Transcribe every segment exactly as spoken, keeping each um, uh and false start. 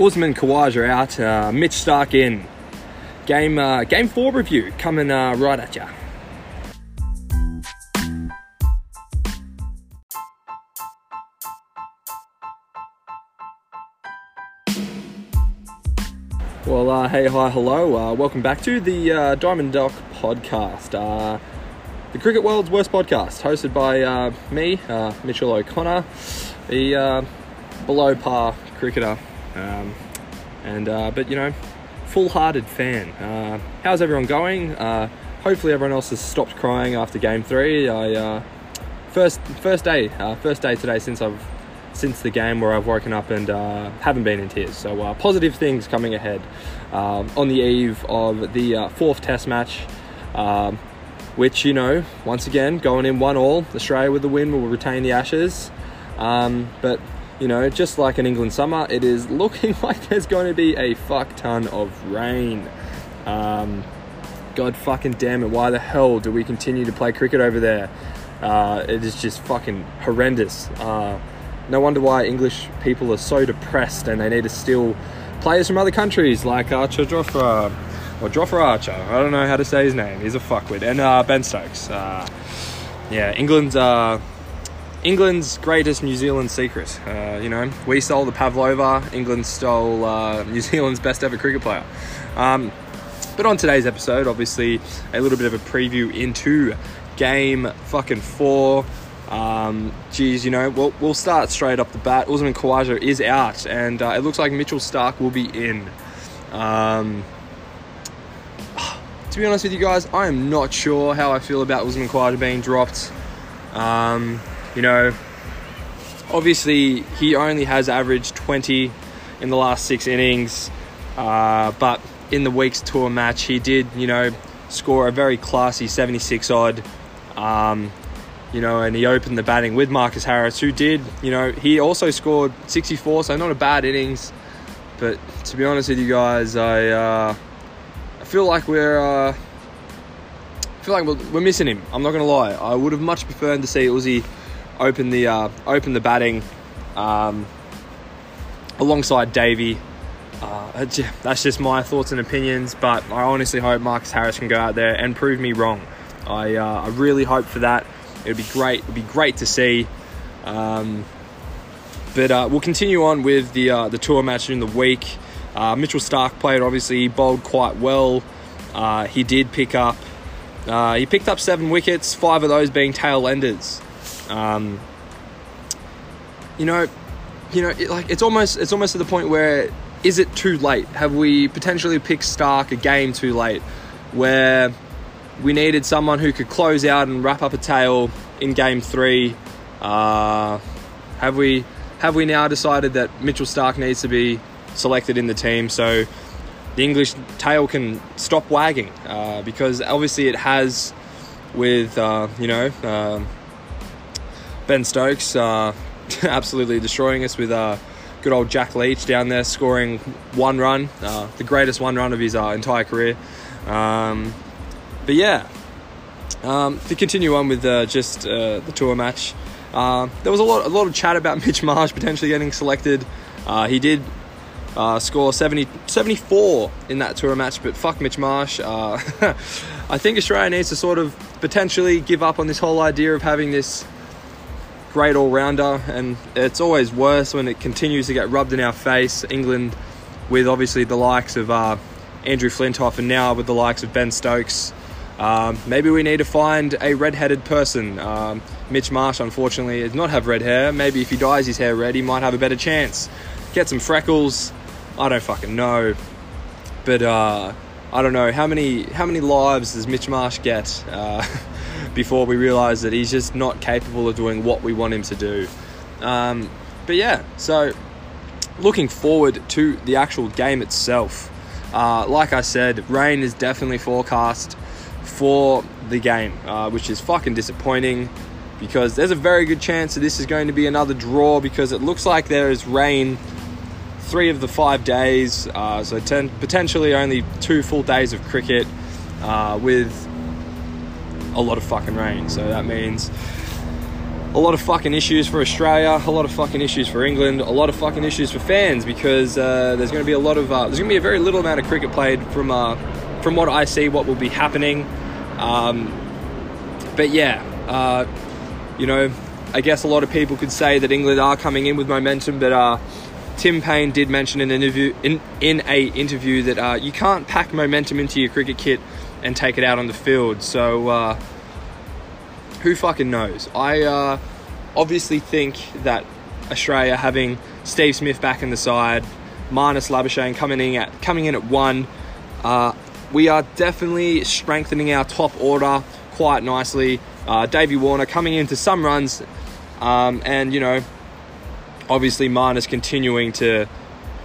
Usman Kawaja out, uh, Mitch Stark in. Game uh, game four review coming uh, right at ya. Well, uh, hey, hi, hello. Uh, welcome back to the uh, Diamond Dock podcast, uh, the cricket world's worst podcast, hosted by uh, me, uh, Mitchell O'Connor, the uh, below par cricketer, um, and uh, but you know, full-hearted fan. Uh, how's everyone going? Uh, hopefully, everyone else has stopped crying after Game Three. I uh, first first day, uh, first day today since I've. since the game where I've woken up and uh, haven't been in tears. So uh, positive things coming ahead um, on the eve of the uh, fourth test match, um, which, you know, once again, going in one all, Australia with the win will retain the Ashes. Um, but, you know, just like an England summer, it is looking like there's going to be a fuck ton of rain. Um, God fucking damn it, why the hell do we continue to play cricket over there? Uh, it is just fucking horrendous. Uh, No wonder why English people are so depressed and they need to steal players from other countries like Archer Jofra, or Jofra Archer. I don't know how to say his name. He's a fuckwit. And uh, Ben Stokes. Uh, yeah, England's uh, England's greatest New Zealand secret. Uh, you know, we stole the pavlova. England stole uh, New Zealand's best ever cricket player. Um, but on today's episode, obviously, a little bit of a preview into game fucking four. Um, geez, you know, we'll, we'll start straight up the bat. Usman Khawaja is out, and uh, it looks like Mitchell Starc will be in. Um, to be honest with you guys, I am not sure how I feel about Usman Khawaja being dropped. Um, you know, obviously he only has averaged twenty in the last six innings, uh, but in the week's tour match, he did, you know, score a very classy seventy-six odd. Um... You know, and he opened the batting with Marcus Harris, who did, you know, he also scored sixty-four, so not a bad innings. But to be honest with you guys, I uh, I feel like we're uh, I feel like we're, we're missing him. I'm not gonna lie. I would have much preferred to see Uzi open the uh, open the batting um, alongside Davey. Uh, that's just my thoughts and opinions. But I honestly hope Marcus Harris can go out there and prove me wrong. I uh, I really hope for that. It'd be great. It'd be great to see. Um, but uh, we'll continue on with the uh, the tour match during the week. Uh, Mitchell Starc played. Obviously, he bowled quite well. Uh, he did pick up. Uh, he picked up seven wickets. Five of those being tail enders. Um, you know, you know, it, like it's almost it's almost to the point where, is it too late? Have we potentially picked Starc a game too late? Where we needed someone who could close out and wrap up a tail in game three. Uh, have we have we now decided that Mitchell Starc needs to be selected in the team so the English tail can stop wagging? Uh, because obviously it has with, uh, you know, uh, Ben Stokes uh, absolutely destroying us with uh, good old Jack Leach down there scoring one run, uh, the greatest one run of his uh, entire career. Um... But yeah, um, to continue on with uh, just uh, the tour match, uh, there was a lot, a lot of chat about Mitch Marsh potentially getting selected. Uh, he did uh, score seventy, seventy-four in that tour match, but fuck Mitch Marsh. Uh, I think Australia needs to sort of potentially give up on this whole idea of having this great all-rounder, and it's always worse when it continues to get rubbed in our face. England, with obviously the likes of uh, Andrew Flintoff, and now with the likes of Ben Stokes. Um, maybe we need to find a red-headed person. Um, Mitch Marsh, unfortunately, does not have red hair. Maybe if he dyes his hair red, he might have a better chance. Get some freckles. I don't fucking know. But uh, I don't know. How many how many lives does Mitch Marsh get uh, before we realise that he's just not capable of doing what we want him to do? Um, but yeah, so looking forward to the actual game itself. Uh, like I said, rain is definitely forecast for the game, uh, which is fucking disappointing because there's a very good chance that this is going to be another draw because it looks like there is rain three of the five days, uh, so ten, potentially only two full days of cricket uh, with a lot of fucking rain. So that means a lot of fucking issues for Australia, a lot of fucking issues for England, a lot of fucking issues for fans, because uh, there's going to be a lot of uh, there's going to be a very little amount of cricket played from uh, from what I see, what will be happening. Um, but yeah, uh, you know, I guess a lot of people could say that England are coming in with momentum, but uh, Tim Payne did mention in an interview in, in a interview that uh, you can't pack momentum into your cricket kit and take it out on the field. So. Uh, Who fucking knows? I uh, obviously think that Australia having Steve Smith back in the side, Marnus Labuschagne coming in at coming in at one, uh, we are definitely strengthening our top order quite nicely. Uh, Davey Warner coming into some runs, um, and you know, obviously Marnus continuing to,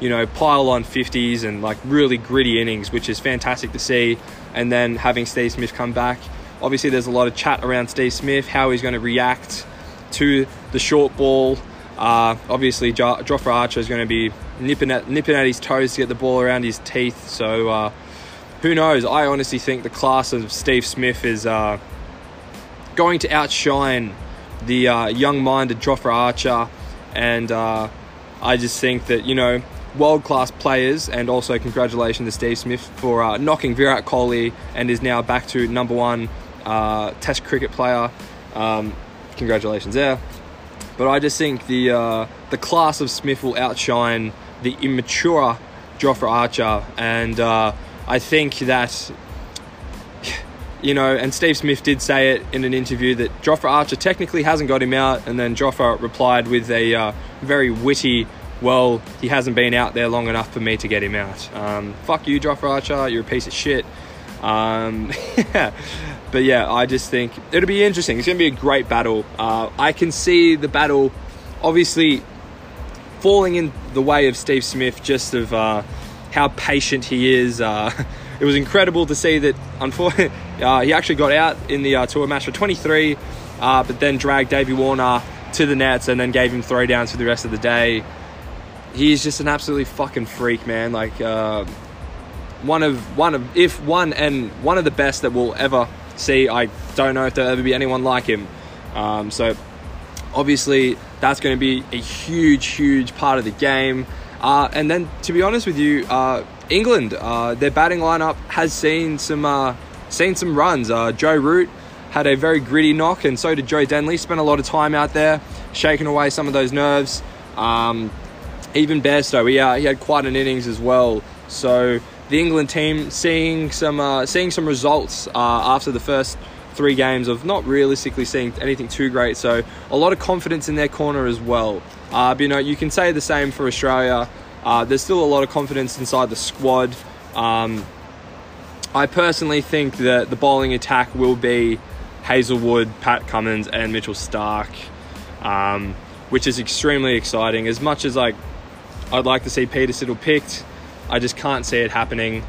you know, pile on fifties and like really gritty innings, which is fantastic to see. And then having Steve Smith come back. Obviously, there's a lot of chat around Steve Smith, how he's going to react to the short ball. Uh, obviously, jo- Jofra Archer is going to be nipping at nipping at his toes to get the ball around his teeth. So, uh, who knows? I honestly think the class of Steve Smith is uh, going to outshine the uh, young-minded Jofra Archer. And uh, I just think that, you know, world-class players, and also congratulations to Steve Smith for uh, knocking Virat Kohli and is now back to number one Uh, test cricket player. Um, congratulations there. But I just think the uh, the class of Smith will outshine the immature Jofra Archer, and uh, I think that, you know, and Steve Smith did say it in an interview that Jofra Archer technically hasn't got him out, and then Jofra replied with a uh, very witty, well, he hasn't been out there long enough for me to get him out. Um, fuck you, Jofra Archer, you're a piece of shit. Um, But yeah, I just think it'll be interesting. It's going to be a great battle. Uh, I can see the battle obviously falling in the way of Steve Smith, just of uh, how patient he is. Uh, it was incredible to see that, unfortunately, uh, he actually got out in the uh, tour match for twenty-three, uh, but then dragged Davey Warner to the nets and then gave him three downs for the rest of the day. He's just an absolutely fucking freak, man. Like uh, one of, one of, if one and one of the best that will ever... See, I don't know if there'll ever be anyone like him. Um, so, obviously, that's going to be a huge, huge part of the game. Uh, and then, to be honest with you, uh, England, uh, their batting lineup has seen some uh, seen some runs. Uh, Joe Root had a very gritty knock, and so did Joe Denley. Spent a lot of time out there, shaking away some of those nerves. Um, even Bairstow, he, uh, he had quite an innings as well. So... The England team seeing some uh, seeing some results uh, after the first three games of not realistically seeing anything too great, so a lot of confidence in their corner as well. Uh, but you know, you can say the same for Australia. Uh, there's still a lot of confidence inside the squad. Um, I personally think that the bowling attack will be Hazelwood, Pat Cummins, and Mitchell Starc, um, which is extremely exciting. As much as like I'd like to see Peter Siddle picked. I just can't see it happening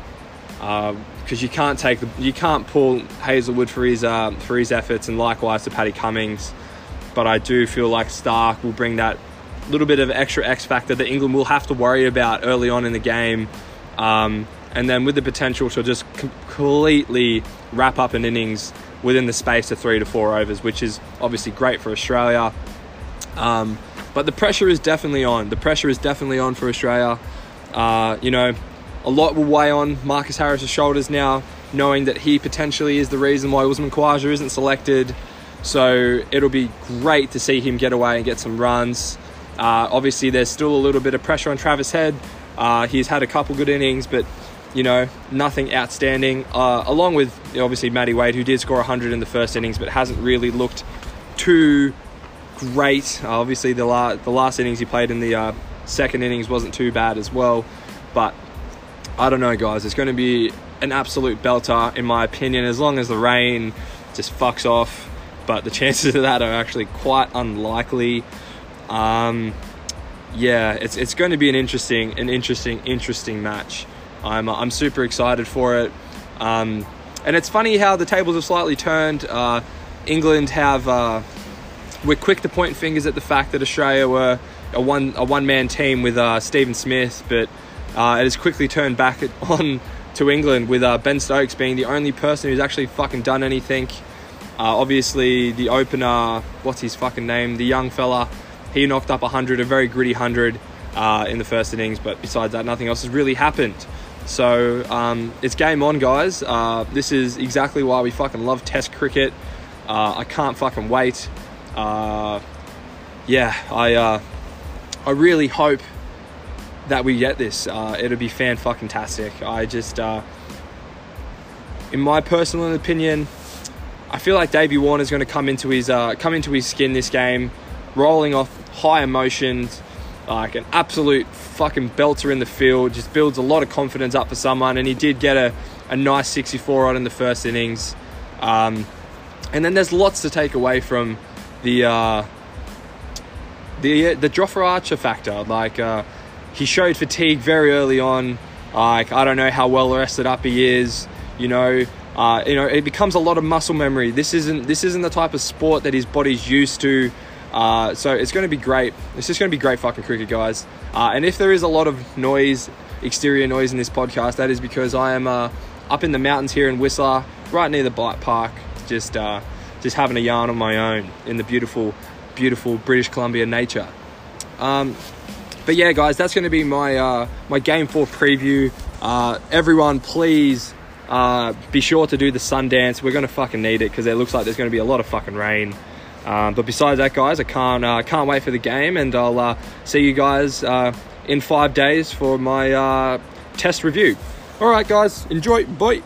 because uh, you can't take the, you can't pull Hazelwood for his uh, for his efforts, and likewise to Paddy Cummings. But I do feel like Stark will bring that little bit of extra X factor that England will have to worry about early on in the game, um, and then with the potential to just completely wrap up an innings within the space of three to four overs, which is obviously great for Australia. Um, but the pressure is definitely on. The pressure is definitely on for Australia. Uh, you know, a lot will weigh on Marcus Harris's shoulders now, knowing that he potentially is the reason why Usman Kawaja isn't selected. So it'll be great to see him get away and get some runs. Uh, obviously, there's still a little bit of pressure on Travis Head. Uh, he's had a couple good innings, but, you know, nothing outstanding. Uh, along with, obviously, Matty Wade, who did score one hundred in the first innings, but hasn't really looked too great. Uh, obviously, the, la- the last innings he played in the... Uh, second innings wasn't too bad as well, but I don't know, guys. It's going to be an absolute belter, in my opinion, as long as the rain just fucks off. But the chances of that are actually quite unlikely. Um, yeah, it's it's going to be an interesting, an interesting, interesting match. I'm uh, I'm super excited for it. Um, and it's funny how the tables have slightly turned. Uh, England have uh, we're quick to point fingers at the fact that Australia were. a one a one-man team with uh, Stephen Smith, but uh, it has quickly turned back on to England with uh, Ben Stokes being the only person who's actually fucking done anything. Uh, obviously, the opener, what's his fucking name? The young fella, he knocked up a hundred, a very gritty a hundred uh, in the first innings. But besides that, nothing else has really happened. So um, it's game on, guys. Uh, this is exactly why we fucking love Test cricket. Uh, I can't fucking wait. Uh, yeah, I uh, I really hope that we get this. Uh, it'll be fan-fucking-tastic. I just, uh, in my personal opinion, I feel like Davey Warner is going to come into his uh, come into his skin this game, rolling off high emotions, like an absolute fucking belter in the field. Just builds a lot of confidence up for someone, and he did get a, a nice sixty-four odd in the first innings. Um, and then there's lots to take away from the uh, the the Jofra Archer factor. Like uh, he showed fatigue very early on. Like I don't know how well rested up he is. You know. Uh, you know, it becomes a lot of muscle memory. This isn't this isn't the type of sport that his body's used to. Uh, so it's going to be great. It's just going to be great fucking cricket, guys. Uh, and if there is a lot of noise, exterior noise in this podcast, that is because I am uh, up in the mountains here in Whistler, right near the bike park, just uh, just having a yarn on my own in the beautiful, beautiful British Columbia nature. Um, but yeah, guys, that's going to be my uh, my game four preview. Uh, everyone, please. Uh, be sure to do the Sundance. We're going to fucking need it because it looks like there's going to be a lot of fucking rain. Um, but besides that, guys, I can't uh, can't wait for the game, and I'll uh, see you guys uh, in five days for my uh, test review. All right, guys, enjoy. Bye.